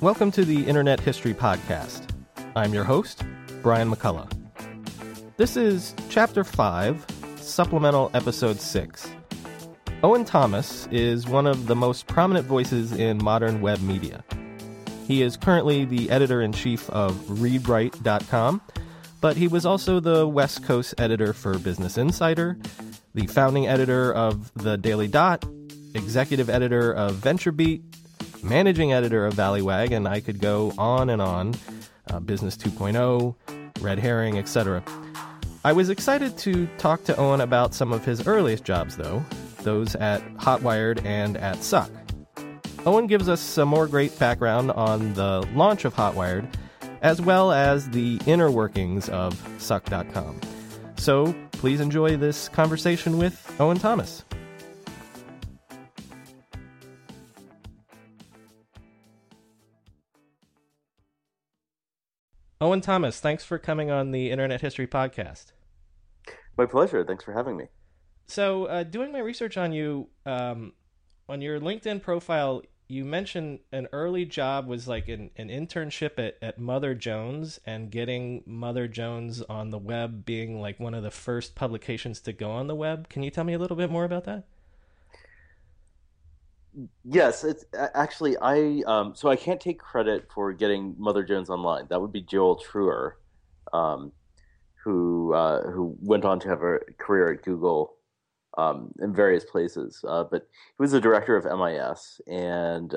Welcome to the Internet History Podcast. I'm your host, Brian McCullough. This is Chapter 5, Supplemental Episode 6. Owen Thomas is one of the most prominent voices in modern web media. He is currently the editor-in-chief of ReadWrite.com, but he was also the West Coast editor for Business Insider, the founding editor of The Daily Dot, executive editor of VentureBeat, managing editor of Valleywag, and I could go on and on, Business 2.0, Red Herring, etc. I was excited to talk to Owen about some of his earliest jobs, though, those at Hotwired and at Suck. Owen gives us some more great background on the launch of Hotwired, as well as the inner workings of Suck.com. So please enjoy this conversation with Owen Thomas. Owen Thomas, thanks for coming on the Internet History Podcast. My pleasure. Thanks for having me. So doing my research on you, on your LinkedIn profile, you mentioned an early job was like an internship at Mother Jones, and getting Mother Jones on the web being like one of the first publications to go on the web. Can you tell me a little bit more about that? Yes, it's actually so I can't take credit for getting Mother Jones online. That would be Joel Truher, who went on to have a career at Google in various places. But he was the director of MIS, and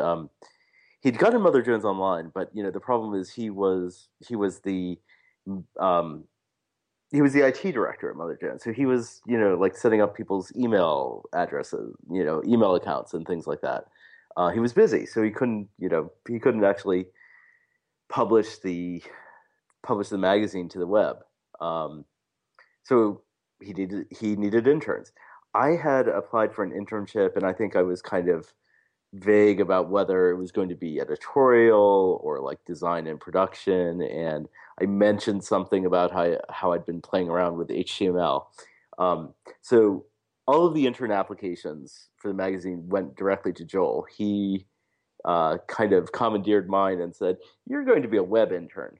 he'd gotten Mother Jones online. But you know, the problem is he was the IT director at Mother Jones, so he was, you know, like setting up people's email addresses, you know, email accounts and things like that. He was busy, so he couldn't actually publish the magazine to the web. So he needed interns. I had applied for an internship, and I think I was kind of vague about whether it was going to be editorial or like design and production, and I mentioned something about how I'd been playing around with HTML. So all of the intern applications for the magazine went directly to Joel. He kind of commandeered mine and said, "You're going to be a web intern."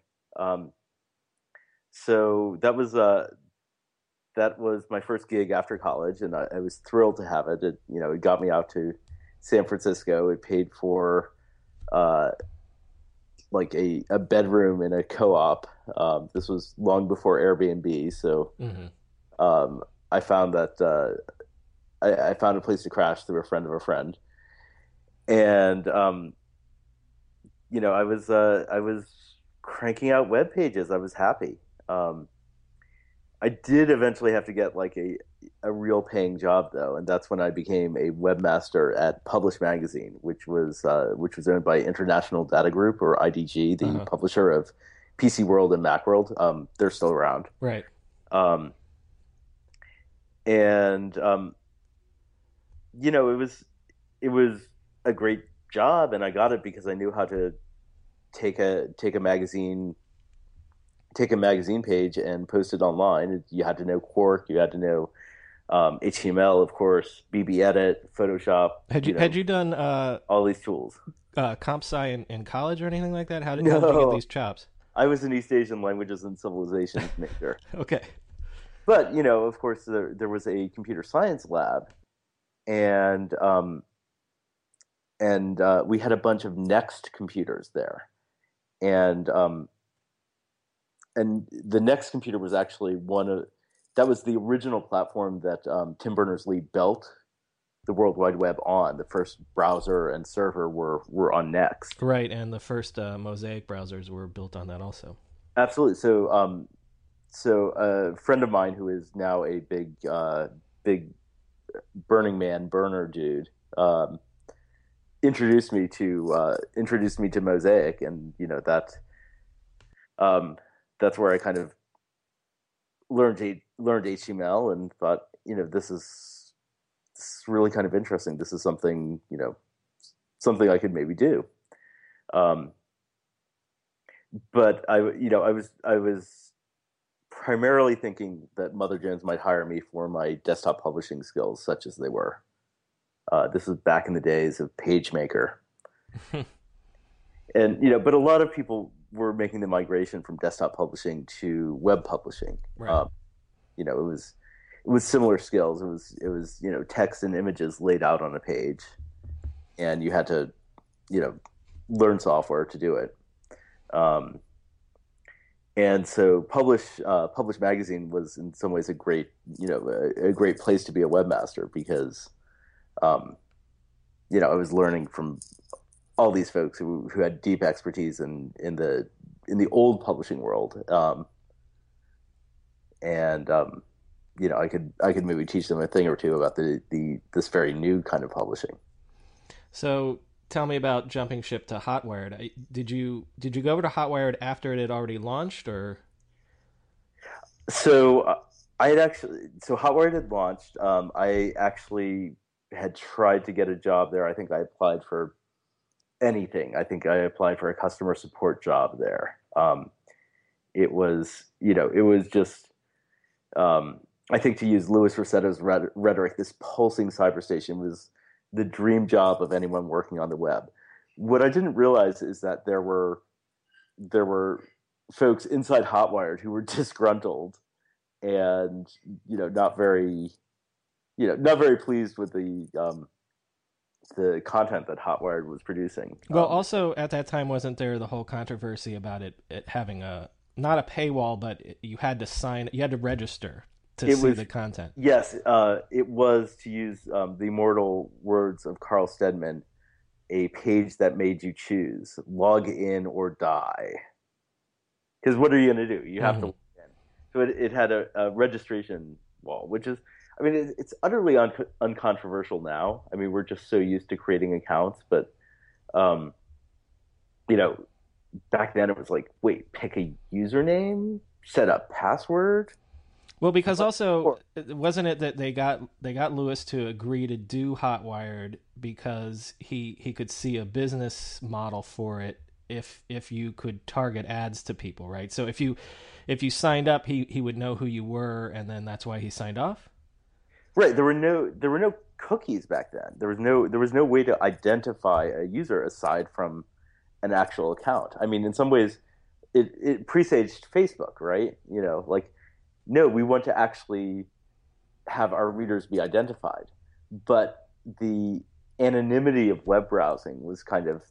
So that was my first gig after college, and I was thrilled to have it. It got me out to San Francisco. It paid for a bedroom in a co-op. This was long before Airbnb, so I found that I found a place to crash through a friend of a friend, and I was cranking out web pages. I was happy. I did eventually have to get like a real paying job, though, and that's when I became a webmaster at Publish Magazine, which was owned by International Data Group, or IDG, the publisher of PC World and Macworld. They're still around, right? It was a great job, and I got it because I knew how to take a magazine page and post it online. You had to know Quark, you had to know HTML, of course, BB Edit, Photoshop. Had you done all these tools? Comp Sci in college or anything like that? How did you get these chops? I was an East Asian languages and civilizations major. Okay. But, you know, of course, there was a computer science lab, and we had a bunch of Next computers there. And the Next computer was actually that was the original platform that Tim Berners-Lee built the World Wide Web on. The first browser and server were on Next. Right, and the first Mosaic browsers were built on that also. Absolutely. So a friend of mine who is now a big Burning Man burner dude introduced me to Mosaic, and you know that's where I kind of learned HTML and thought, you know, this is really kind of interesting. This is something, you know, something I could maybe do. But I was primarily thinking that Mother Jones might hire me for my desktop publishing skills, such as they were. This was back in the days of PageMaker. And, you know, but a lot of people were making the migration from desktop publishing to web publishing. Right. You know, it was similar skills. It was, you know, text and images laid out on a page, and you had to, you know, learn software to do it. And so Publish Magazine was in some ways a great place to be a webmaster because, you know, I was learning from all these folks who had deep expertise in the old publishing world. You know, I could maybe teach them a thing or two about this very new kind of publishing. So tell me about jumping ship to Hotwired. Did you go over to Hotwired after it had already launched, or? So Hotwired had launched. I actually had tried to get a job there. I think I applied for anything. I think I applied for a customer support job there. It was just I think, to use Louis Rossetto's rhetoric, this pulsing cyberstation was the dream job of anyone working on the web. What I didn't realize is that there were folks inside Hotwired who were disgruntled and, you know, not very pleased with the content that Hotwired was producing. Well, also at that time, wasn't there the whole controversy about it having not a paywall, but you had to register to see the content? Yes, it was, to use the immortal words of Carl Steadman, a page that made you choose, log in or die. Because what are you going to do? You have to log in. So it had a registration wall, which is, I mean, it's utterly uncontroversial now. I mean, we're just so used to creating accounts, but, you know, back then it was like, wait, pick a username, set up password. Well, because also, wasn't it that they got Louis to agree to do Hotwired because he could see a business model for it if you could target ads to people, right? So if you signed up, he would know who you were, and then that's why he signed off? Right. There were no cookies back then. There was no way to identify a user aside from an actual account. I mean, in some ways, it presaged Facebook, right? You know, like, no, we want to actually have our readers be identified. But the anonymity of web browsing was kind of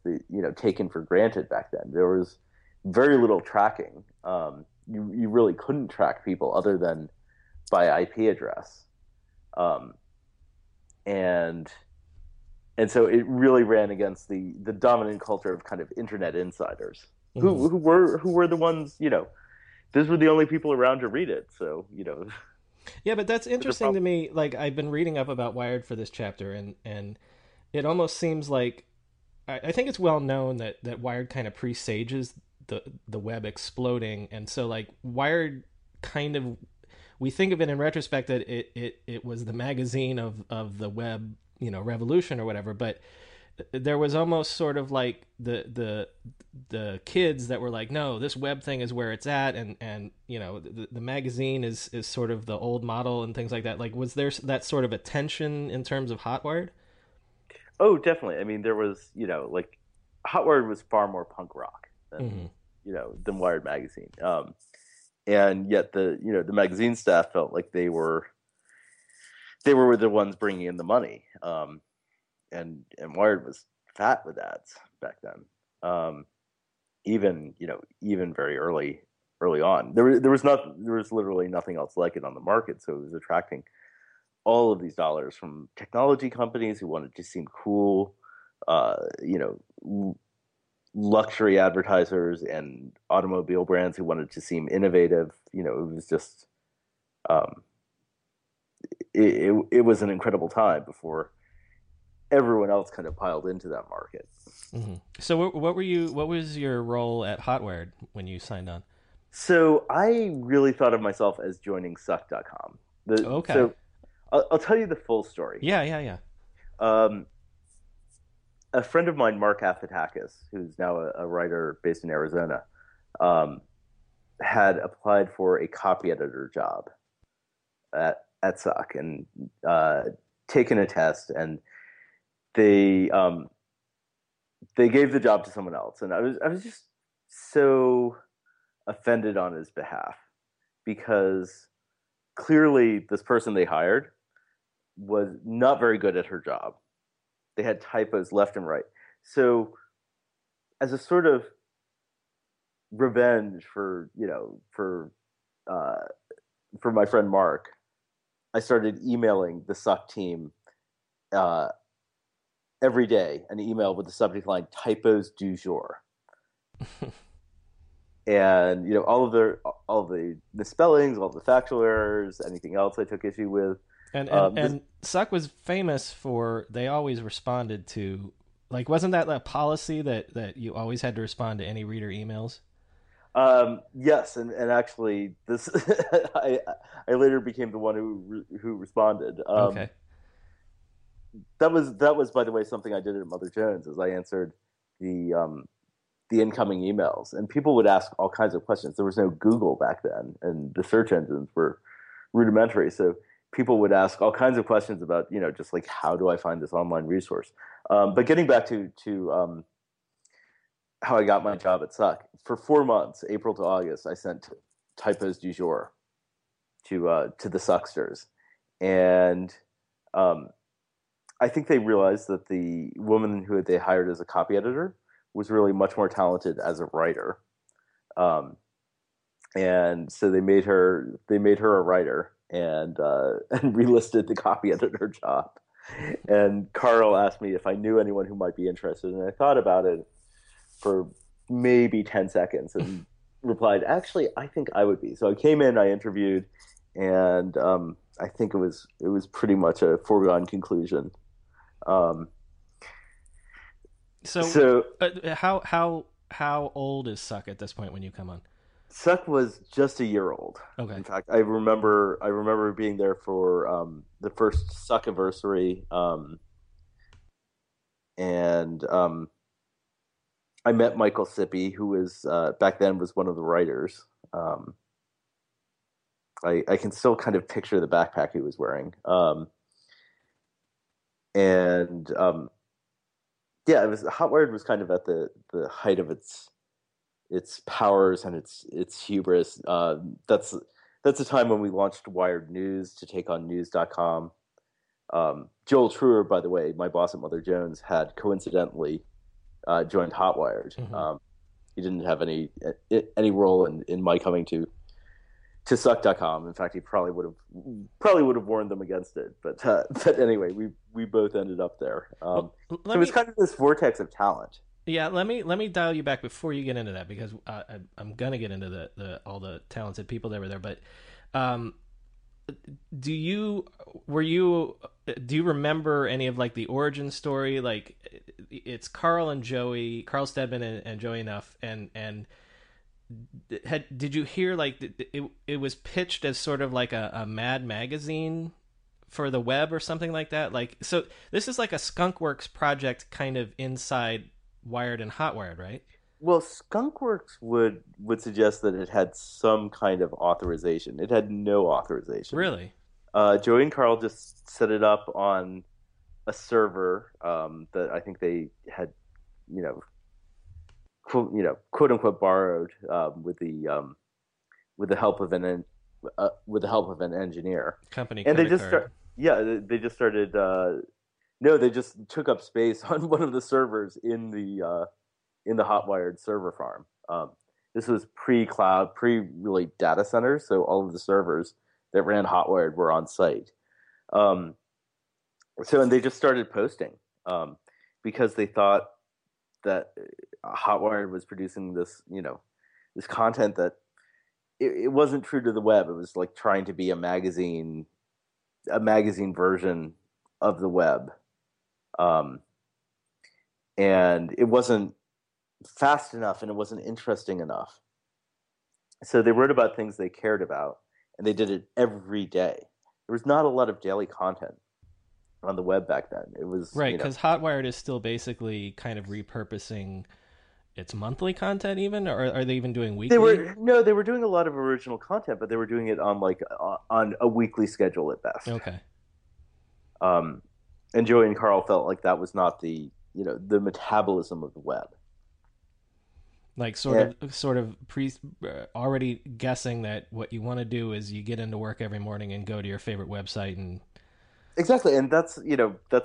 taken for granted back then. There was very little tracking. You really couldn't track people other than by IP address. And so it really ran against the dominant culture of kind of internet insiders, mm-hmm. who were the ones, you know, those were the only people around to read it. So, you know. Yeah, but that's interesting to me. Like, I've been reading up about Wired for this chapter, and it almost seems like, I think it's well known that Wired kind of presages the web exploding. And so, like, Wired kind of, we think of it in retrospect that it was the magazine of the web, you know, revolution or whatever. But there was almost sort of like the kids that were like, no, this web thing is where it's at, and you know, the magazine is sort of the old model and things like that. Like, was there that sort of a tension in terms of Hotwired? Oh, definitely. I mean, there was, you know, like Hotwired was far more punk rock than, mm-hmm. you know, than Wired Magazine. And yet the magazine staff felt like they were the ones bringing in the money. And Wired was fat with ads back then. Even very early on, there was literally nothing else like it on the market. So it was attracting all of these dollars from technology companies who wanted to seem cool, luxury advertisers and automobile brands who wanted to seem innovative. You know, it was just, it was an incredible time before everyone else kind of piled into that market. Mm-hmm. So what was your role at Hotwired when you signed on? So I really thought of myself as joining Suck.com. Okay. So I'll tell you the full story. Yeah. A friend of mine, Mark Afatakis, who's now a writer based in Arizona, had applied for a copy editor job at Suck and taken a test, and they gave the job to someone else, and I was just so offended on his behalf, because clearly this person they hired was not very good at her job. They had typos left and right. So as a sort of revenge for my friend Mark, I started emailing the Suck team every day, an email with the subject line "typos du jour," and all the misspellings, all the factual errors, anything else I took issue with. And Suck was famous for, they always responded to, like, wasn't that a policy that you always had to respond to any reader emails? Yes, and actually, this I later became the one who responded. Okay. That was, by the way, something I did at Mother Jones, is I answered the incoming emails, and people would ask all kinds of questions. There was no Google back then, and the search engines were rudimentary, so people would ask all kinds of questions about, just like, how do I find this online resource? But getting back to how I got my job at Suck, for 4 months, April to August, I sent typos du jour to the Sucksters, and I think they realized that the woman who they hired as a copy editor was really much more talented as a writer, and so they made her a writer, and relisted the copy editor job. And Carl asked me if I knew anyone who might be interested, and I thought about it for maybe 10 seconds and replied, "Actually, I think I would be." So I came in, I interviewed, and I think it was pretty much a foregone conclusion. So how old is Suck at this point when you come on? Suck was just a year old. Okay. In fact, I remember being there for the first Suck anniversary, and I met Michael Sippy, who was back then was one of the writers. I can still kind of picture the backpack he was wearing, Hotwired was kind of at the height of its powers and its hubris. That's the time when we launched Wired News to take on News.com. Joel Truher, by the way, my boss at Mother Jones, had coincidentally joined Hotwired. Mm-hmm. He didn't have any role in my coming to Suck.com. In fact, he probably would have warned them against it. But anyway, we both ended up there. So it was kind of this vortex of talent. Yeah, let me dial you back before you get into that, because I'm gonna get into all the talented people that were there. But do you remember any of, like, the origin story? Like, it's Carl Steadman and Joey Enough, and did you hear, like, it was pitched as sort of like a Mad Magazine for the web or something like that. Like, so this is like a Skunkworks project kind of inside Wired and Hotwired, right? Well, Skunkworks would suggest that it had some kind of authorization. It had no authorization. Really? Joey and Carl just set it up on a server that I think they had, quote unquote borrowed with the help of an engineer. Company and they just started. No, they just took up space on one of the servers in the Hotwired server farm. This was pre-cloud, pre-really data centers, so all of the servers that ran Hotwired were on site. And they just started posting because they thought that Hotwired was producing this, this content that it wasn't true to the web. It was like trying to be a magazine version of the web, and it wasn't fast enough and it wasn't interesting enough. So they wrote about things they cared about, and they did it every day. There was not a lot of daily content on the web back then. It was right, because Hotwired is still basically kind of repurposing its monthly content, even, or are they even doing weekly? They were doing a lot of original content, but they were doing it on a weekly schedule at best. Okay. And Joey and Carl felt like that was not the the metabolism of the web. Like already guessing that what you want to do is you get into work every morning and go to your favorite website and. Exactly, and that's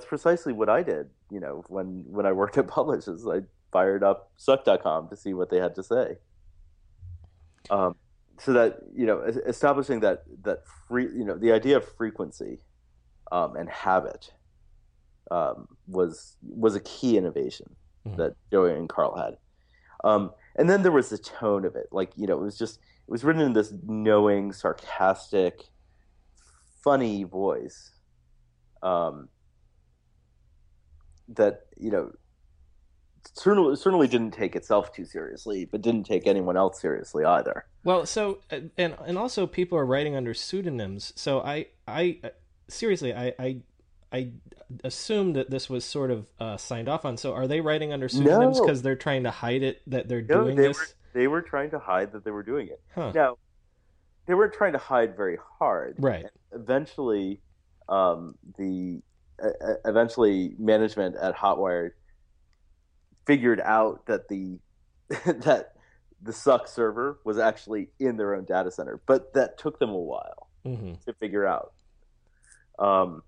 precisely what I did. When I worked at Publish, I fired up Suck.com to see what they had to say. So that establishing that free, the idea of frequency and habit was a key innovation that Joey and Carl had. And then there was the tone of it, it was written in this knowing, sarcastic, funny voice. That certainly didn't take itself too seriously, but didn't take anyone else seriously either. Well, so and also people are writing under pseudonyms. So I assumed that this was sort of signed off on. So are they writing under pseudonyms because they're trying to hide it that they're doing this? They were trying to hide that they were doing it. Huh. Now, they weren't trying to hide very hard. Right. And eventually. Eventually management at Hotwired figured out that the Suck server was actually in their own data center, but that took them a while to figure out. After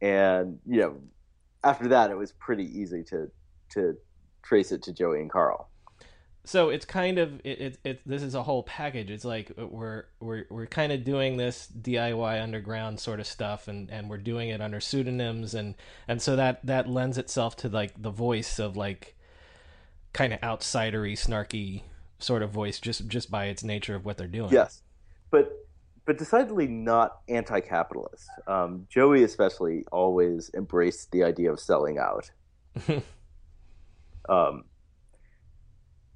that, it was pretty easy to trace it to Joey and Carl. So it's kind of this is a whole package. It's like we're kind of doing this DIY underground sort of stuff, and we're doing it under pseudonyms, and so that lends itself to like the voice of like kind of outsidery, snarky sort of voice just by its nature of what they're doing. Yes, but decidedly not anti-capitalist. Joey especially always embraced the idea of selling out.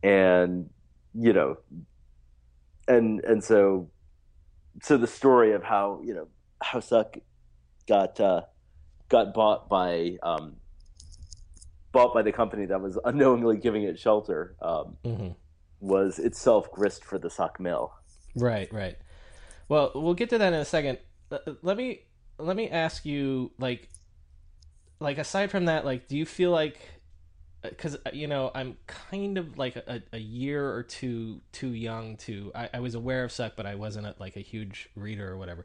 And so the story of how how Suck got bought by the company that was unknowingly giving it shelter was itself grist for the Suck mill. Right. Well, we'll get to that in a second. Let me ask you, like aside from that, like, do you feel like? Because, I'm kind of like a year or two too young to... I was aware of Suck, but I wasn't a huge reader or whatever.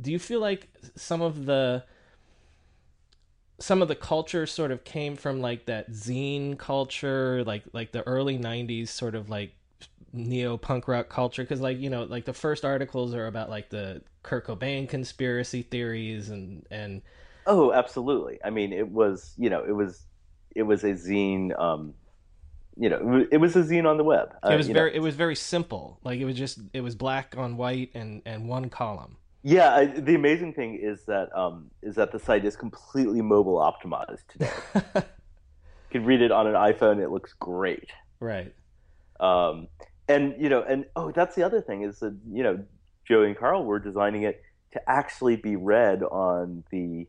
Do you feel like some of the culture sort of came from like that zine culture, like the early 90s sort of like neo-punk rock culture? Because like the first articles are about like the Kurt Cobain conspiracy theories and... Oh, absolutely. I mean, it was a zine, it was a zine on the web. It was very simple. Like it was black on white and one column. Yeah. The amazing thing is that the site is completely mobile optimized today. You can read it on an iPhone. It looks great. Right. And that's the other thing is that, Joey and Carl were designing it to actually be read on the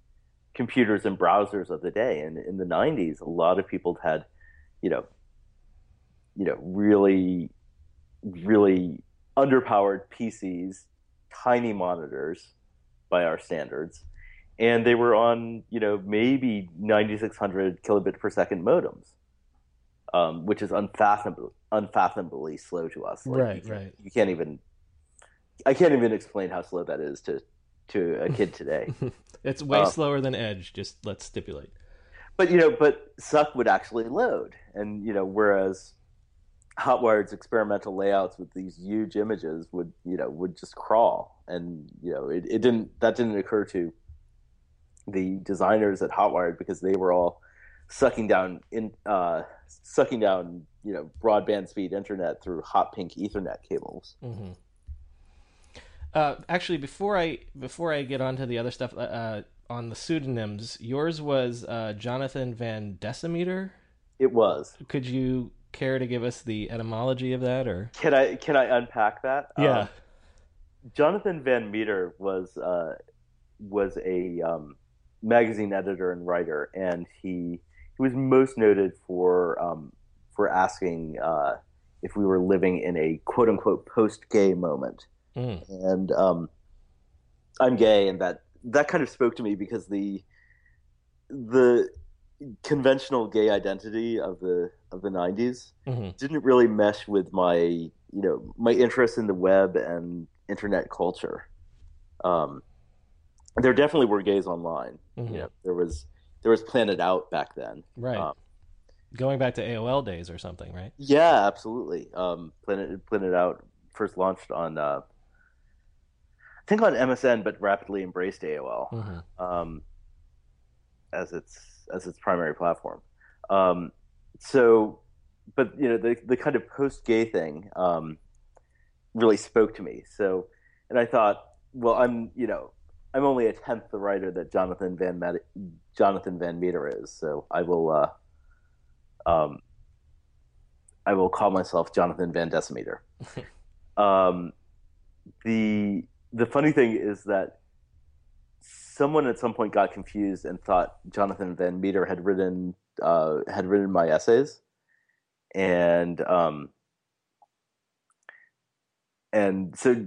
computers and browsers of the day. And in the 90s, a lot of people had, really, really underpowered PCs, tiny monitors by our standards. And they were on, maybe 9,600 kilobit per second modems, which is unfathomably slow to us. Like, right. You can't even, I can't even explain how slow that is to a kid today. It's way slower than Edge, just let's stipulate. But, but Suck would actually load. And, whereas Hotwired's experimental layouts with these huge images would just crawl. And, it didn't occur to the designers at Hotwired because they were all sucking down broadband speed internet through hot pink Ethernet cables. Mm-hmm. Actually, before I get onto the other stuff on the pseudonyms, yours was Jonathan Van Decimeter. It was. Could you care to give us the etymology of that, or can I unpack that? Yeah. Jonathan Van Meter was a magazine editor and writer, and he was most noted for asking if we were living in a quote unquote post-gay moment. Mm. And I'm gay, and that kind of spoke to me because the conventional gay identity of the 90s mm-hmm. didn't really mesh with my my interest in the web and internet culture. There definitely were gays online. Mm-hmm. There was Planet Out back then. Right. Going back to AOL days or something, right? Yeah, absolutely. Planet Out first launched on, I think on MSN, but rapidly embraced AOL mm-hmm. as its primary platform. But the kind of post-gay thing really spoke to me. So, and I thought, well, I'm only a tenth the writer that Jonathan Van Meter is, so I will call myself Jonathan Van Decimeter. The funny thing is that someone at some point got confused and thought Jonathan Van Meter had written my essays, and so.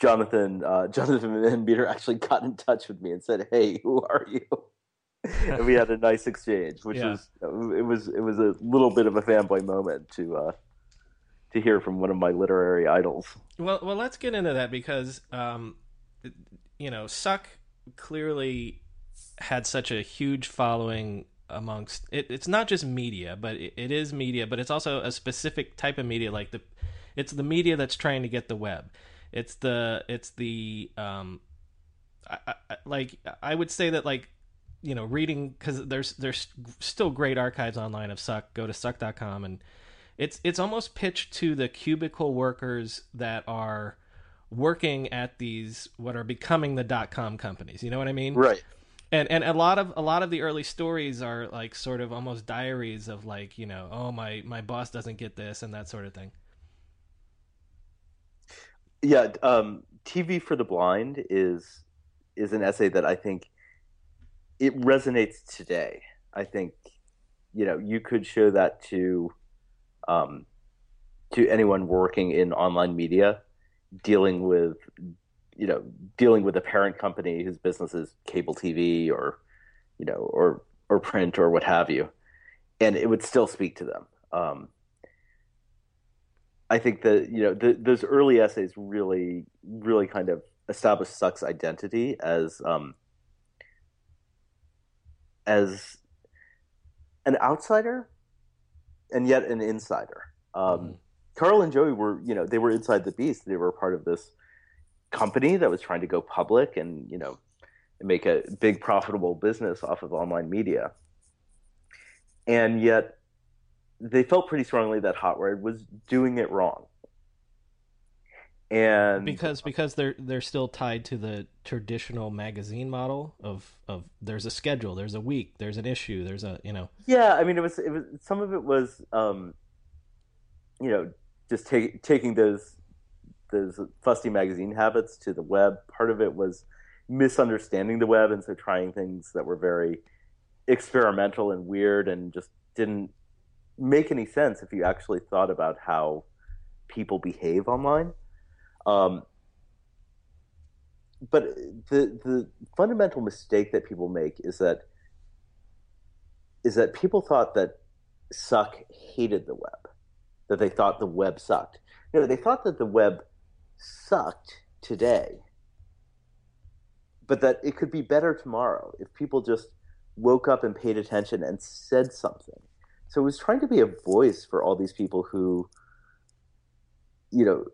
Jonathan Van Meter actually got in touch with me and said, "Hey, who are you?" And we had a nice exchange, which yeah. it was a little bit of a fanboy moment to hear from one of my literary idols. Well, let's get into that because Suck clearly had such a huge following amongst it. It's not just media, but it is media, but it's also a specific type of media, like it's the media that's trying to get the web. I would say that reading, because there's still great archives online of Suck. Go to Suck.com, and it's almost pitched to the cubicle workers that are working at these what are becoming the .com companies. You know what I mean? Right. And a lot of the early stories are like sort of almost diaries of my boss doesn't get this and that sort of thing. Yeah, TV for the Blind is an essay that I think it resonates today. I think you could show that to anyone working in online media, dealing with a parent company whose business is cable TV or print or what have you, and it would still speak to them. I think that those early essays really, really kind of established Suck's identity as an outsider and yet an insider. Carl and Joey were, they were inside the beast. They were part of this company that was trying to go public and make a big profitable business off of online media, and yet. They felt pretty strongly that Hotwired was doing it wrong, and because they're still tied to the traditional magazine model of there's a schedule, there's a week, there's an issue, there's a Yeah, I mean, it was some of it was just taking those fussy magazine habits to the web. Part of it was misunderstanding the web, and so trying things that were very experimental and weird and just didn't make any sense if you actually thought about how people behave online. But the fundamental mistake that people make is that people thought that Suck hated the web, that they thought the web sucked. No, they thought that the web sucked today, but that it could be better tomorrow if people just woke up and paid attention and said something. So it was trying to be a voice for all these people who, you know,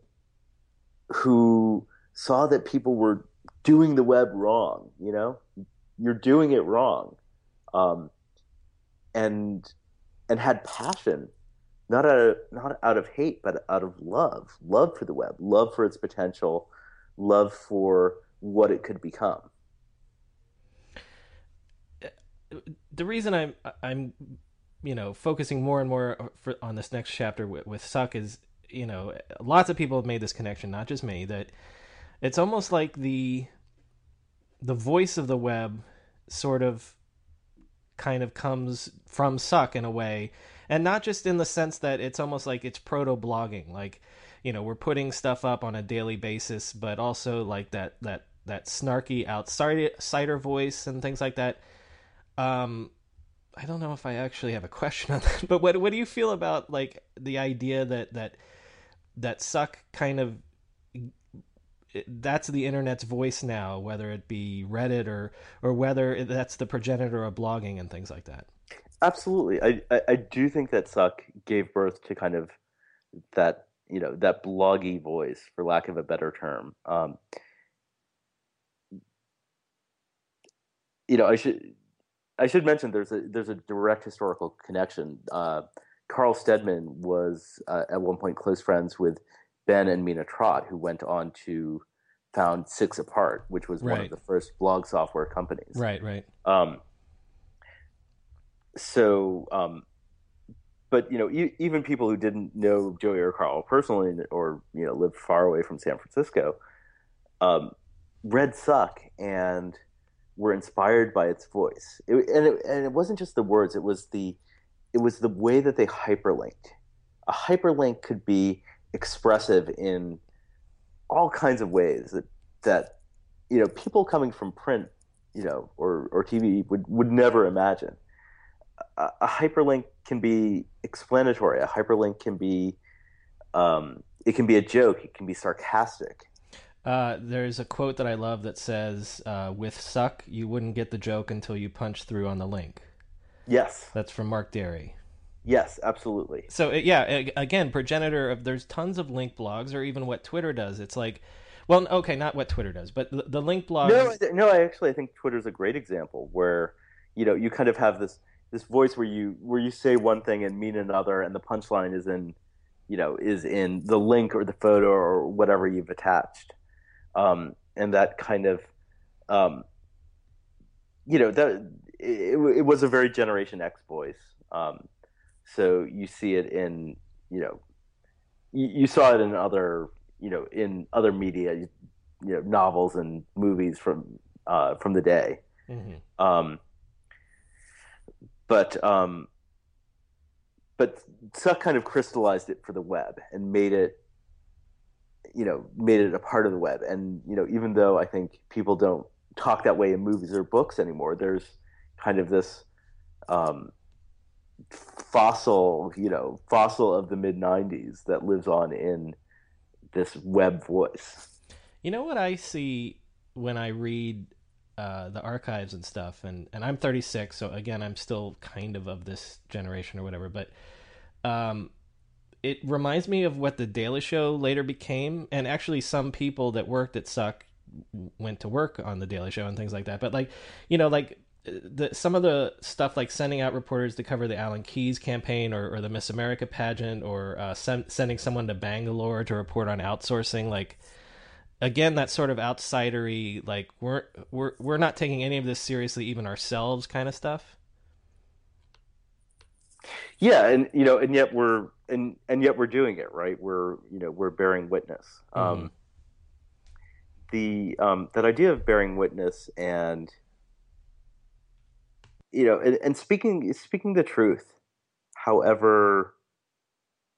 who saw that people were doing the web wrong. You know, you're doing it wrong, and had passion, not out of hate, but out of love for the web, love for its potential, love for what it could become. The reason I'm you know, focusing more and more on this next chapter with Suck is, you know, lots of people have made this connection, not just me, that it's almost like the voice of the web sort of kind of comes from Suck in a way, and not just in the sense that it's almost like it's proto-blogging, like, you know, we're putting stuff up on a daily basis, but also like that snarky outsider voice and things like that. I don't know if I actually have a question on that, but what do you feel about like the idea that Suck kind of, that's the internet's voice now, whether it be Reddit or whether that's the progenitor of blogging and things like that? Absolutely. I do think that Suck gave birth to kind of that, you know, that bloggy voice, for lack of a better term. You know, I should mention there's a direct historical connection. Carl Steadman was at one point close friends with Ben and Mina Trott, who went on to found 6apart, which was one of the first blog software companies. Right. But, you know, even people who didn't know Joey or Carl personally, or, you know, lived far away from San Francisco, read Suck and were inspired by its voice. It wasn't just the words, it was the way that they hyperlinked. A hyperlink could be expressive in all kinds of ways that you know, people coming from print, you know, or TV would never imagine. A hyperlink can be explanatory. A hyperlink can be it can be a joke, it can be sarcastic. There's a quote that I love that says, with Suck, you wouldn't get the joke until you punch through on the link. Yes. That's from Mark Derry. Yes, absolutely. So, again, progenitor of, there's tons of link blogs, or even what Twitter does. It's like, well, okay, not what Twitter does, but the link blogs. No, I think Twitter's a great example where, you know, you kind of have this voice where you say one thing and mean another, and the punchline is in the link or the photo or whatever you've attached. And that kind of, you know, that it was a very Generation X voice. So you see it in, you know, you saw it in other, you know, in other media, you know, novels and movies from the day. Mm-hmm. But Suck kind of crystallized it for the web and made it a part of the web. And, you know, even though I think people don't talk that way in movies or books anymore, there's kind of this fossil of the mid-90s that lives on in this web voice. You know what I see when I read the archives and stuff, and I'm 36, so again, I'm still kind of this generation or whatever, but it reminds me of what The Daily Show later became, and actually some people that worked at Suck went to work on The Daily Show and things like that. But like, you know, like some of the stuff like sending out reporters to cover the Alan Keyes campaign or the Miss America pageant, or sending someone to Bangalore to report on outsourcing, like, again, that sort of outsidery, like we're not taking any of this seriously, even ourselves, kind of stuff. Yeah, and you know, and yet we're doing it, right? We're bearing witness. Mm-hmm. the that idea of bearing witness and, you know, and speaking the truth, however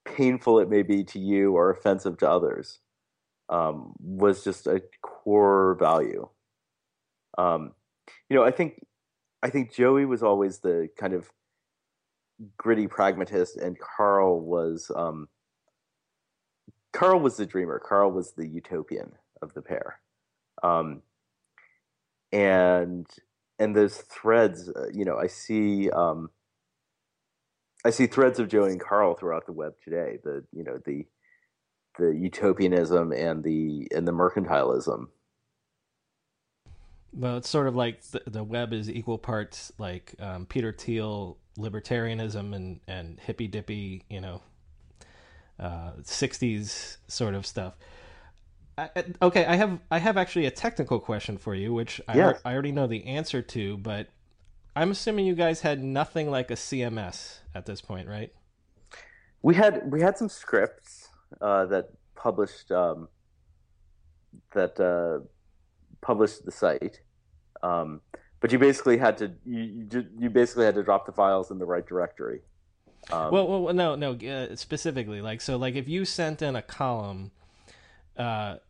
painful it may be to you or offensive to others, was just a core value. You know, I think Joey was always the kind of gritty pragmatist, and Carl was the dreamer. Carl was the utopian of the pair. And those threads, you know, I see threads of Joey and Carl throughout the web today. The utopianism and the mercantilism. Well, it's sort of like the web is equal parts like Peter Thiel libertarianism and hippy dippy, you know, 60s sort of stuff. Okay, I have actually a technical question for you, which I already know the answer to, but I'm assuming you guys had nothing like a CMS at this point, right? We had some scripts that published published the site, but you basically had to drop the files in the right directory. Specifically, like if you sent in a column,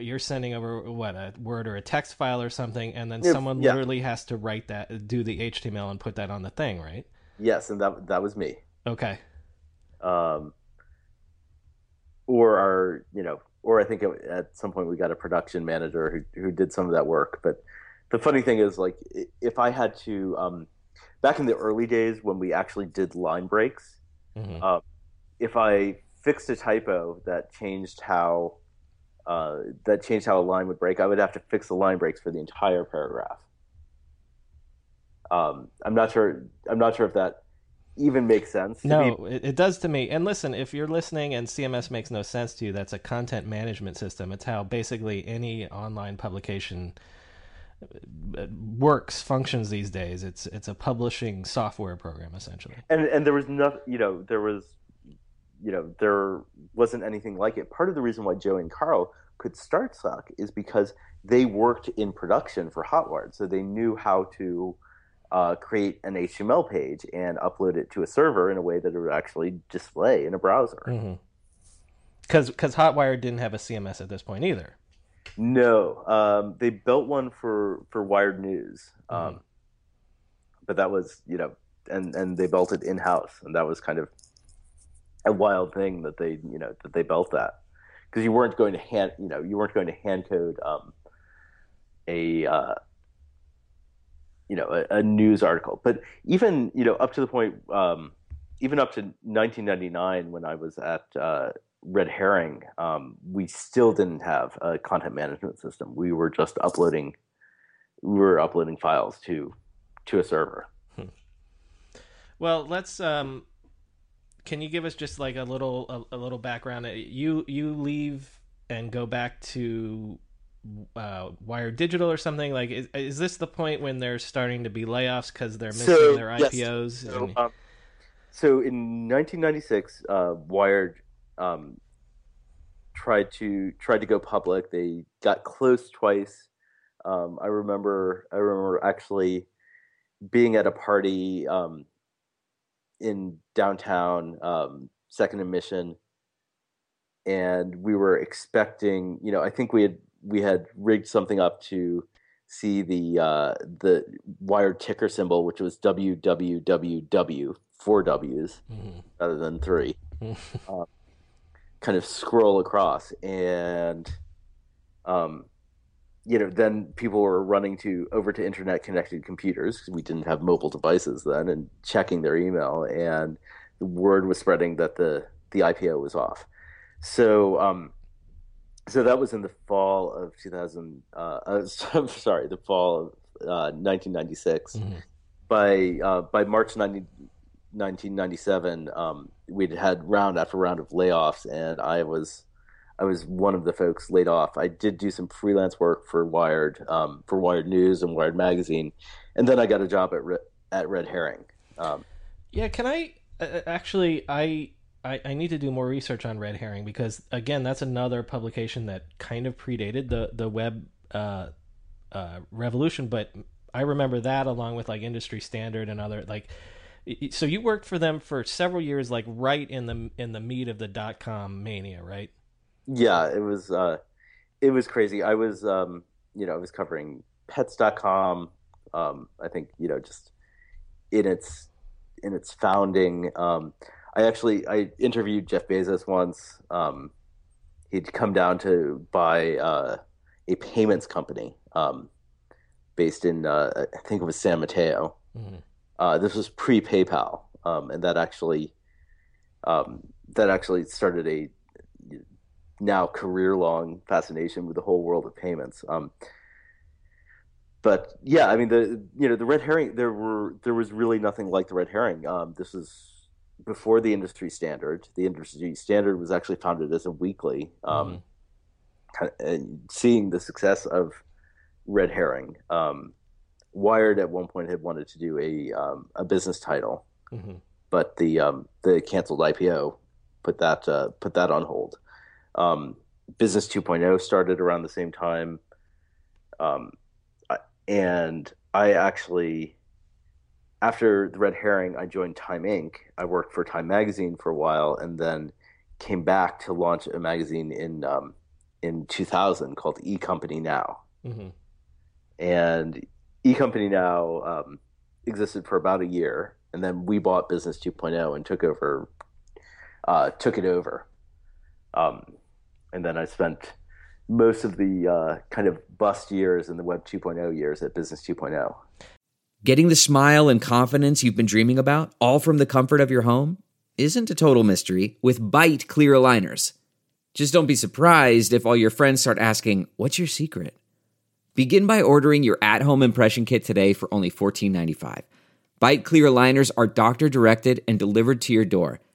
you're sending over a Word or a text file or something, and then someone literally has to write that, do the HTML, and put that on the thing, right? Yes, and that was me. Okay. Or I think at some point we got a production manager who did some of that work. But the funny thing is, like, if I had to, back in the early days when we actually did line breaks, mm-hmm. If I fixed a typo that changed how a line would break, I would have to fix the line breaks for the entire paragraph. I'm not sure if that even makes sense. No, it does to me. And listen, if you're listening and CMS makes no sense to you, that's a content management system. It's how basically any online publication functions these days. It's a publishing software program essentially. And there was nothing, you know, there wasn't anything like it. Part of the reason why Joey and Carl could start Suck is because they worked in production for Hotwired, so they knew how to create an HTML page and upload it to a server in a way that it would actually display in a browser. Mm-hmm. 'Cause Hotwired didn't have a CMS at this point either. No, they built one for Wired News, mm-hmm. But that was, you know, and they built it in house, and that was kind of a wild thing that they built that, because you weren't going to hand code a news article. But even, you know, up to the point, even up to 1999 when I was at Red Herring, we still didn't have a content management system. We were just uploading files to a server. Well, let's. Can you give us just like a little background? You leave and go back to Wired Digital or something. Like, is this the point when there's starting to be layoffs because they're missing their IPOs? Yes. So in 1996, Wired tried to go public. They got close twice. I remember actually being at a party in downtown, Second and Mission, and we were expecting, you know, I think we had rigged something up to see the Wired ticker symbol, which was WWW, 4 W's rather than 3, kind of scroll across. And, you know, then people were running over to internet-connected computers, because we didn't have mobile devices then, and checking their email. And the word was spreading that the IPO was off. So that was in the fall of 1996. Mm-hmm. By March 1997, we'd had round after round of layoffs, and I was one of the folks laid off. I did do some freelance work for Wired News and Wired Magazine, and then I got a job at Red Herring. Can I actually? I need to do more research on Red Herring, because again, that's another publication that kind of predated the web revolution. But I remember that along with like Industry Standard and other like. So you worked for them for several years, like right in the meat of the dot-com mania, right? Yeah, it was crazy. I was, you know, I was covering Pets.com. I think, you know, just in its founding. I actually, I interviewed Jeff Bezos once. He'd come down to buy a payments company based in, I think it was San Mateo. Mm-hmm. This was pre-PayPal, and that actually started a now career-long fascination with the whole world of payments. But yeah, I mean the you know the Red Herring there was really nothing like the Red Herring. This was before the Industry Standard. The Industry Standard was actually founded as a weekly. And seeing the success of Red Herring. Wired at one point had wanted to do a business title, but the canceled IPO put that on hold. Business 2.0 started around the same time, and I actually after the Red Herring, I joined Time Inc. I worked for Time Magazine for a while, and then came back to launch a magazine in 2000 called E-Company Now, and E-Company Now existed for about a year, and then we bought Business 2.0 and took over, took it over. And then I spent most of the kind of bust years and the Web 2.0 years at Business 2.0. Getting the smile and confidence you've been dreaming about, all from the comfort of your home, isn't a total mystery with Bite Clear Aligners. Just don't be surprised if all your friends start asking, "What's your secret?" Begin by ordering your at-home impression kit today for only $14.95. Bite Clear Aligners are doctor-directed and delivered to your door.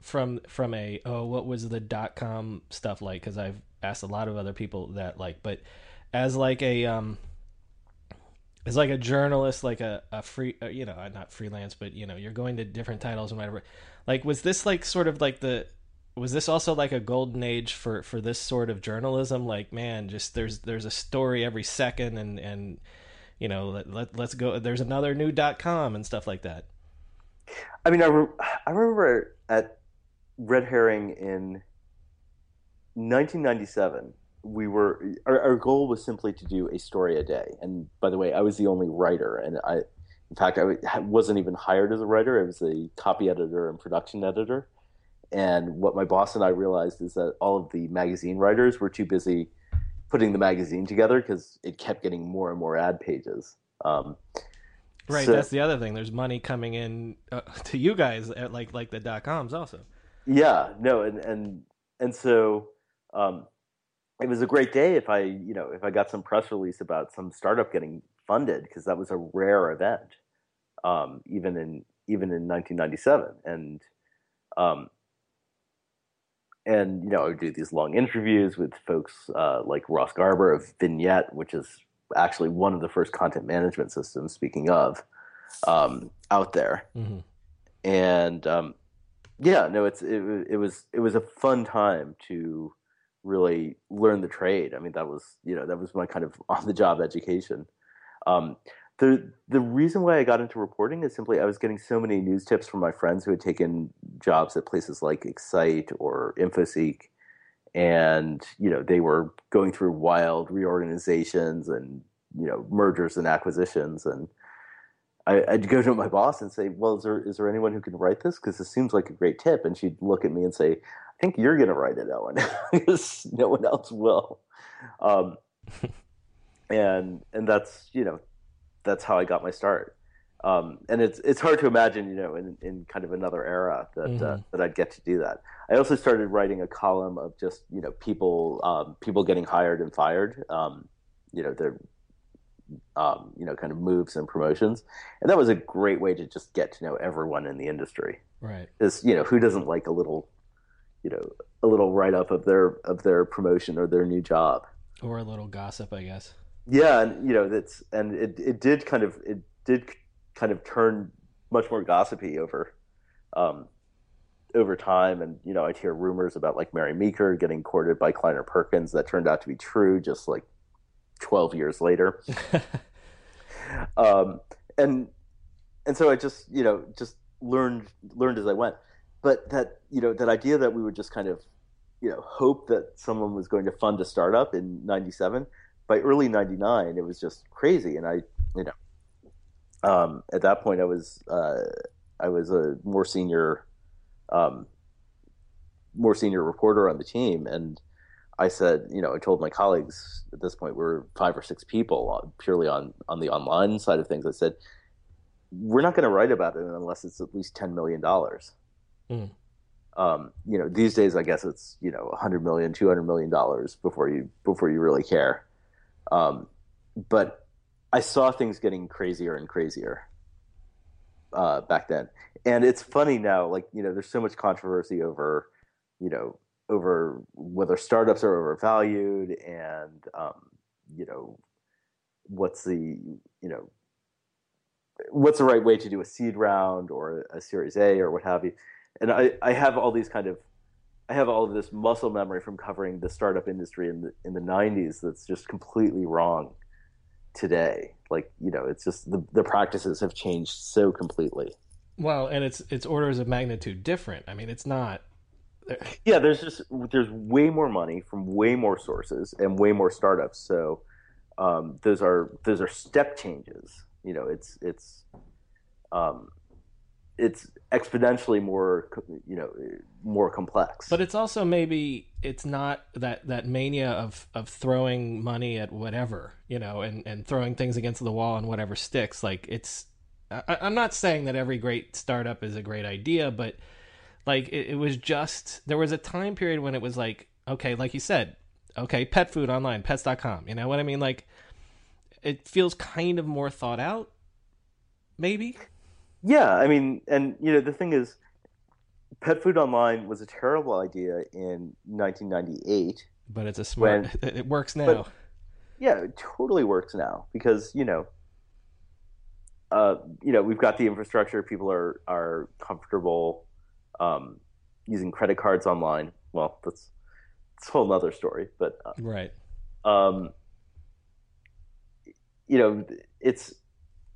from a, oh, what was the .com stuff like? Because I've asked a lot of other people that like, but as like a, as like a journalist, like a free, you know, not freelance, but you know, you're going to different titles and whatever. Like, was this like sort of like the, was this also like a golden age for this sort of journalism? Like, man, just there's a story every second and, you know, let's go. There's another new .com and stuff like that. I mean, I remember at Red Herring in 1997, we were our goal was simply to do a story a day. And by the way, I was the only writer, and I wasn't even hired as a writer. I was a copy editor and production editor. And what my boss and I realized is that all of the magazine writers were too busy putting the magazine together because it kept getting more and more ad pages. Right. So, that's the other thing. There's money coming in to you guys at like the .coms also. Yeah, no. And so it was a great day if I, you know, if I got some press release about some startup getting funded, cause that was a rare event. Even in 1997. And, you know, I would do these long interviews with folks like Ross Garber of Vignette, which is actually one of the first content management systems, speaking of, out there. Mm-hmm. And, yeah, no, it was a fun time to really learn the trade. I mean, that was, you know, that was my kind of on-the-job education. The reason why I got into reporting is simply I was getting so many news tips from my friends who had taken jobs at places like Excite or InfoSeek, and you know they were going through wild reorganizations and you know mergers and acquisitions, and I'd go to my boss and say, well, is there anyone who can write this? Because this seems like a great tip. And she'd look at me and say, I think you're going to write it, Owen, because no one else will. And that's, you know, that's how I got my start. And it's hard to imagine, you know, in kind of another era that that I'd get to do that. I also started writing a column of just, you know, people getting hired and fired, you know, their you know, kind of moves and promotions, and that was a great way to just get to know everyone in the industry. Right? Because, you know, who doesn't like a little write up of their promotion or their new job, or a little gossip, I guess. Yeah, and you know that's and it did kind of turned much more gossipy over time. And, you know, I'd hear rumors about like Mary Meeker getting courted by Kleiner Perkins that turned out to be true just like 12 years later. And so I just, you know, just learned as I went. But that, you know, that idea that we would just kind of, you know, hope that someone was going to fund a startup in 97, by early 99, it was just crazy. And I, you know, at that point, I was a more senior reporter on the team, and I said, you know, I told my colleagues at this point, we were 5 or 6 people purely on the online side of things. I said, we're not going to write about it unless it's at least $10 million. Mm. You know, these days, I guess it's, you know, $100 million, $200 million before you really care. But I saw things getting crazier and crazier back then, and it's funny now. Like, you know, there's so much controversy over whether startups are overvalued, and you know, what's the right way to do a seed round or a Series A or what have you. And I have all of this muscle memory from covering the startup industry in the 90s that's just completely wrong today. Like, you know, it's just the practices have changed so completely. Well, and it's orders of magnitude different. I mean, it's not. Yeah, there's way more money from way more sources and way more startups. So those are step changes. You know, it's exponentially more, you know, more complex. But it's also maybe it's not that mania of throwing money at whatever, you know, and throwing things against the wall and whatever sticks. Like, it's, I'm not saying that every great startup is a great idea, but like it was just, there was a time period when it was like, okay, like you said, okay, pet food online, Pets.com, you know what I mean? Like, it feels kind of more thought out, maybe. Yeah, I mean, and, you know, the thing is, pet food online was a terrible idea in 1998. But it's it works now. But, yeah, it totally works now because, you know, we've got the infrastructure. People are comfortable using credit cards online. Well, that's a whole other story. But right. You know, it's...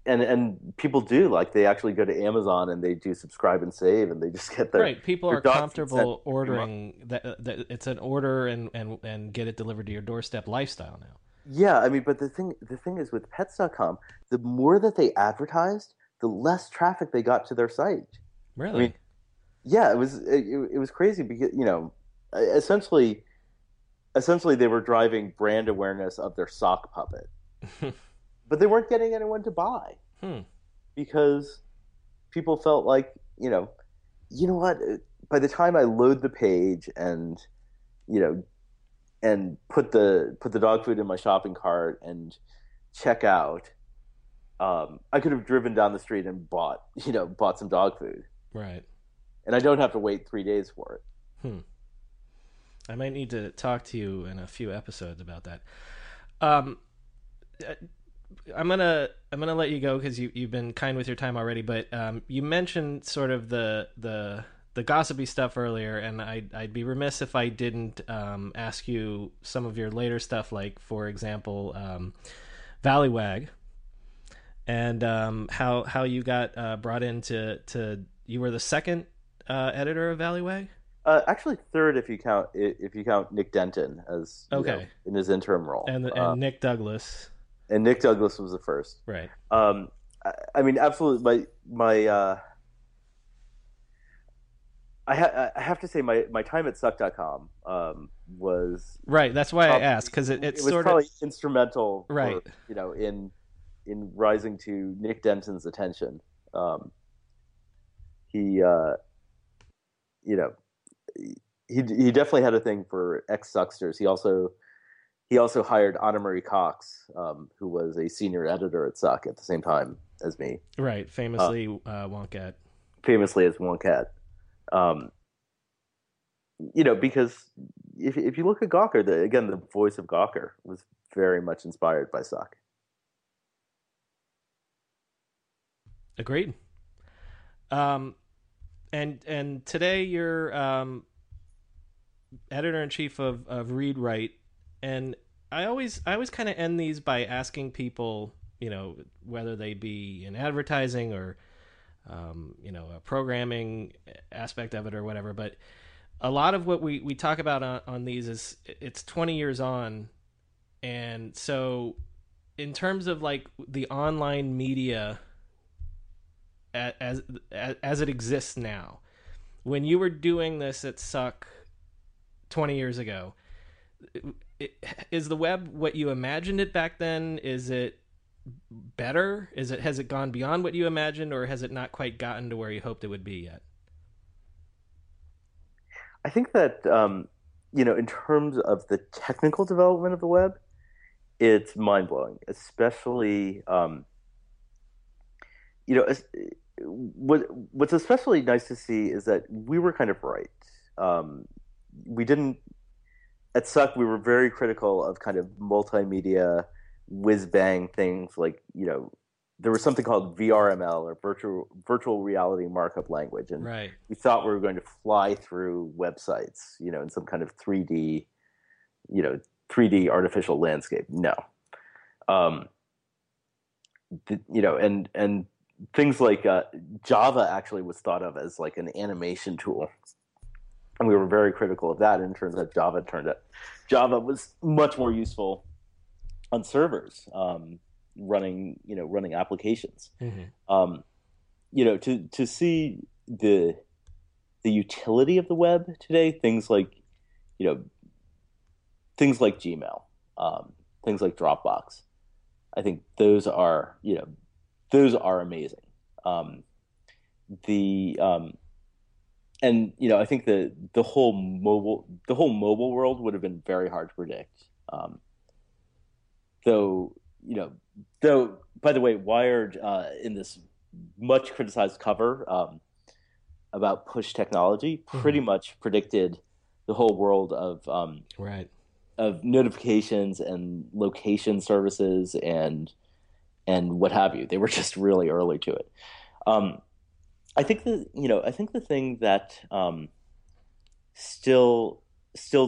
And people do, like, they actually go to Amazon and they do subscribe and save, and they just get their right. People are comfortable ordering that it's an order and get it delivered to your doorstep lifestyle now. Yeah, I mean, but the thing is with Pets.com, the more that they advertised, the less traffic they got to their site. Really? I mean, yeah, it was crazy because, you know, essentially they were driving brand awareness of their sock puppet. But they weren't getting anyone to buy because people felt like, you know what? By the time I load the page and, you know, and put the dog food in my shopping cart and check out, I could have driven down the street and bought some dog food. Right. And I don't have to wait 3 days for it. I might need to talk to you in a few episodes about that. I'm gonna let you go because you've been kind with your time already. But you mentioned sort of the gossipy stuff earlier, and I'd be remiss if I didn't ask you some of your later stuff, like, for example, Valleywag, and how you got brought in to you were the second editor of Valleywag. Actually, third if you count Nick Denton as you know, in his interim role, and Nick Douglas. And Nick Douglas was the first. Right. I mean, absolutely. I have to say my time at Suck.com was right. That's why I asked, because it was sort probably of instrumental, right? For, in rising to Nick Denton's attention. He definitely had a thing for ex-Sucksters. He also hired Anna Marie Cox, who was a senior editor at Suck at the same time as me. Right, famously as Woncat. Because if you look at Gawker, the voice of Gawker was very much inspired by Suck. Agreed. And today you're editor-in-chief of ReadWrite, and I always kind of end these by asking people, whether they be in advertising or a programming aspect of it or whatever. But a lot of what we talk about on these is it's 20 years on. And so in terms of like the online media as it exists now, when you were doing this at Suck 20 years ago, is the web what you imagined it back then? Is it better? Has it gone beyond what you imagined, or has it not quite gotten to where you hoped it would be yet? I think that in terms of the technical development of the web, it's mind blowing. Especially, what's especially nice to see is that we were kind of right. We didn't at Suck. We were very critical of kind of multimedia whiz-bang things like, there was something called VRML, or virtual reality markup language. And right. We thought we were going to fly through websites, in some kind of 3D artificial landscape. No. And things like Java actually was thought of as like an animation tool. And we were very critical of that. And it turns out Java was much more useful on servers, running applications. Mm-hmm. To see the utility of the web today, things like Gmail, things like Dropbox, I think those are amazing. I think the whole mobile world would have been very hard to predict. Though, by the way, Wired, in this much criticized cover about push technology, pretty much predicted the whole world of notifications and location services and what have you. They were just really early to it. I think the thing that still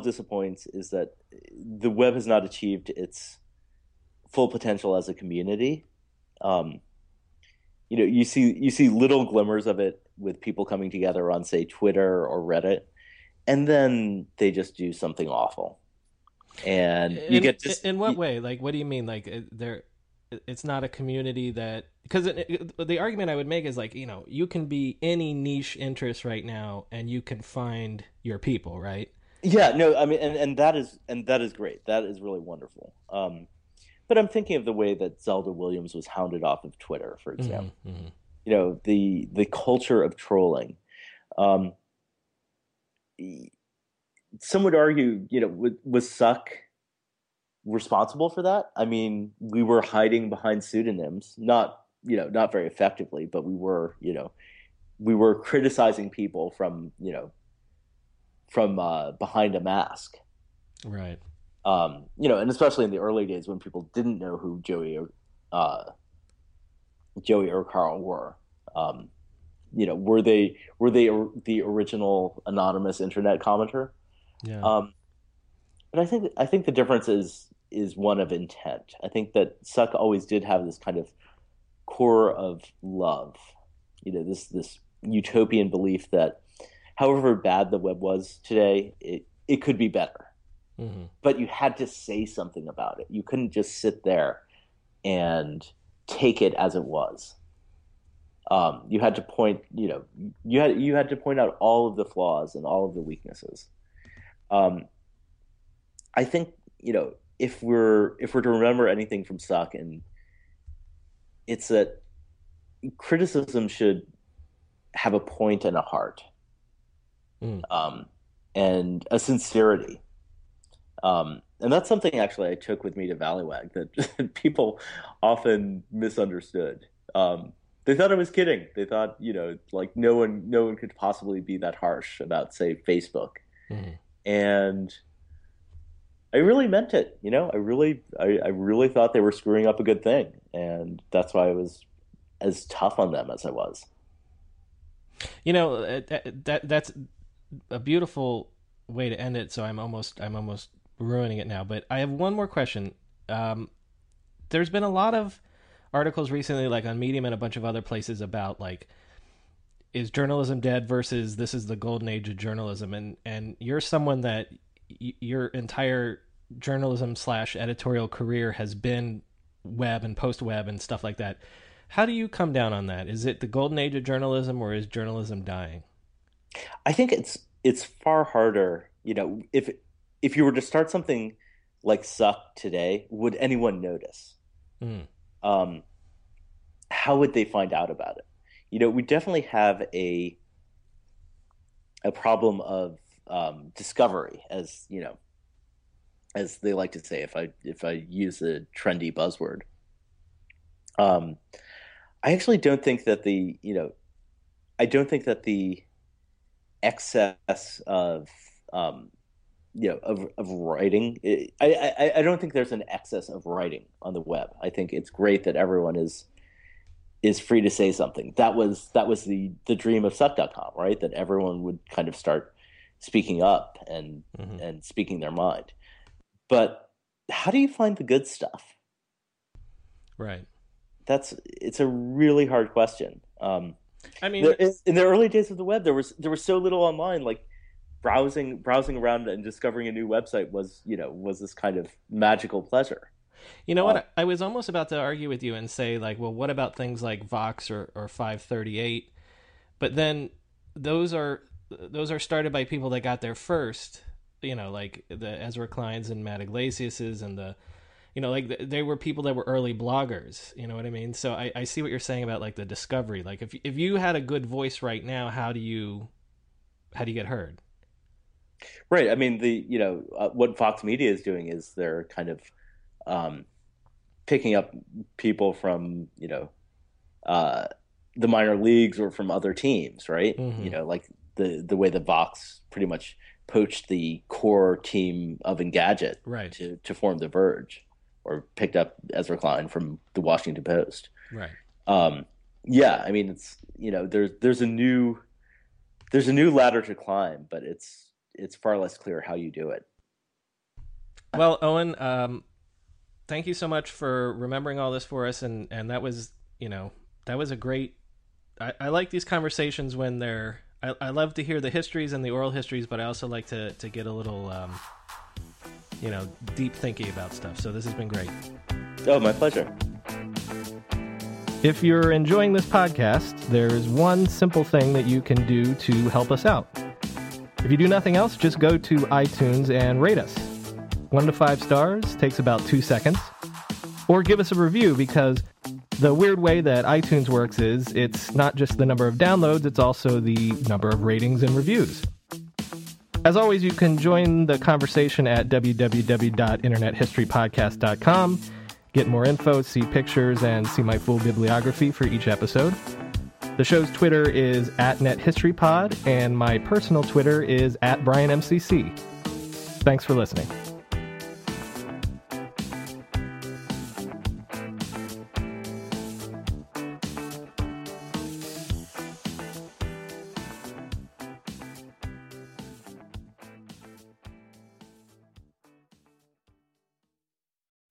disappoints is that the web has not achieved its full potential as a community. You see little glimmers of it with people coming together on, say, Twitter or Reddit, and then they just do something awful. And you get just, in what way? Like, what do you mean? Like, it's not a community that, because the argument I would make is like, you can be any niche interest right now, and you can find your people, right? Yeah. No. I mean, and that is great. That is really wonderful. But I'm thinking of the way that Zelda Williams was hounded off of Twitter, for example. Mm-hmm. The culture of trolling. Some would argue, was Suck responsible for that? I mean, we were hiding behind pseudonyms, not very effectively, but we were criticizing people from behind a mask. Right. And especially in the early days when people didn't know who Joey or Carl were, were they the original anonymous internet commenter? Yeah. But I think the difference is one of intent. I think that Suck always did have this kind of core of love, this utopian belief that however bad the web was today, it could be better. Mm-hmm. But you had to say something about it. You couldn't just sit there and take it as it was. you had to point, you had to point out all of the flaws and all of the weaknesses. I think, if we're to remember anything from Suck, and it's that criticism should have a point and a heart, and a sincerity. And that's something actually I took with me to Valleywag that people often misunderstood. They thought I was kidding. They thought, like no one could possibly be that harsh about, say, Facebook. And I really meant it. I really thought they were screwing up a good thing. And that's why I was as tough on them as I was. That's a beautiful way to end it. So I'm almost ruining it now, but I have one more question. There's been a lot of articles recently, like on Medium and a bunch of other places, about like, is journalism dead versus this is the golden age of journalism. And you're someone that your entire journalism / editorial career has been web and post web and stuff like that. How do you come down on that? Is it the golden age of journalism, or is journalism dying? I think it's far harder. If you were to start something like Suck today, would anyone notice? How would they find out about it? We definitely have a problem of discovery, as they like to say, if I use a trendy buzzword. I actually don't think that the excess of of writing. I don't think there's an excess of writing on the web. I think it's great that everyone is free to say something. That was the dream of Suck.com, right? That everyone would kind of start speaking up and speaking their mind. But how do you find the good stuff? Right. It's a really hard question. In the early days of the web, there was so little online, like browsing around and discovering a new website was this kind of magical pleasure. What? I was almost about to argue with you and say, like, well, what about things like Vox or 538? But then those are started by people that got there first, like the Ezra Kleins and Matt Iglesiases and they were people that were early bloggers. You know what I mean? So I see what you're saying about like the discovery. Like if you had a good voice right now, how do you get heard? Right. I mean, what Fox Media is doing is they're kind of picking up people from, the minor leagues or from other teams, right? Like the way that Vox pretty much poached the core team of Engadget right. to form The Verge, or picked up Ezra Klein from the Washington Post. Right. I mean, it's, there's a new ladder to climb, but it's far less clear how you do it. Well, Owen, thank you so much for remembering all this for us. And that was, that was a great, I like these conversations when they're, I love to hear the histories and the oral histories, but I also like to get a little, deep thinking about stuff. So this has been great. Oh, my pleasure. If you're enjoying this podcast, there's one simple thing that you can do to help us out. If you do nothing else, just go to iTunes and rate us. 1 to 5 stars takes about 2 seconds. Or give us a review, because the weird way that iTunes works is it's not just the number of downloads, it's also the number of ratings and reviews. As always, you can join the conversation at www.internethistorypodcast.com. Get more info, see pictures, and see my full bibliography for each episode. The show's Twitter is @NetHistoryPod, and my personal Twitter is @BrianMCC. Thanks for listening.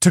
to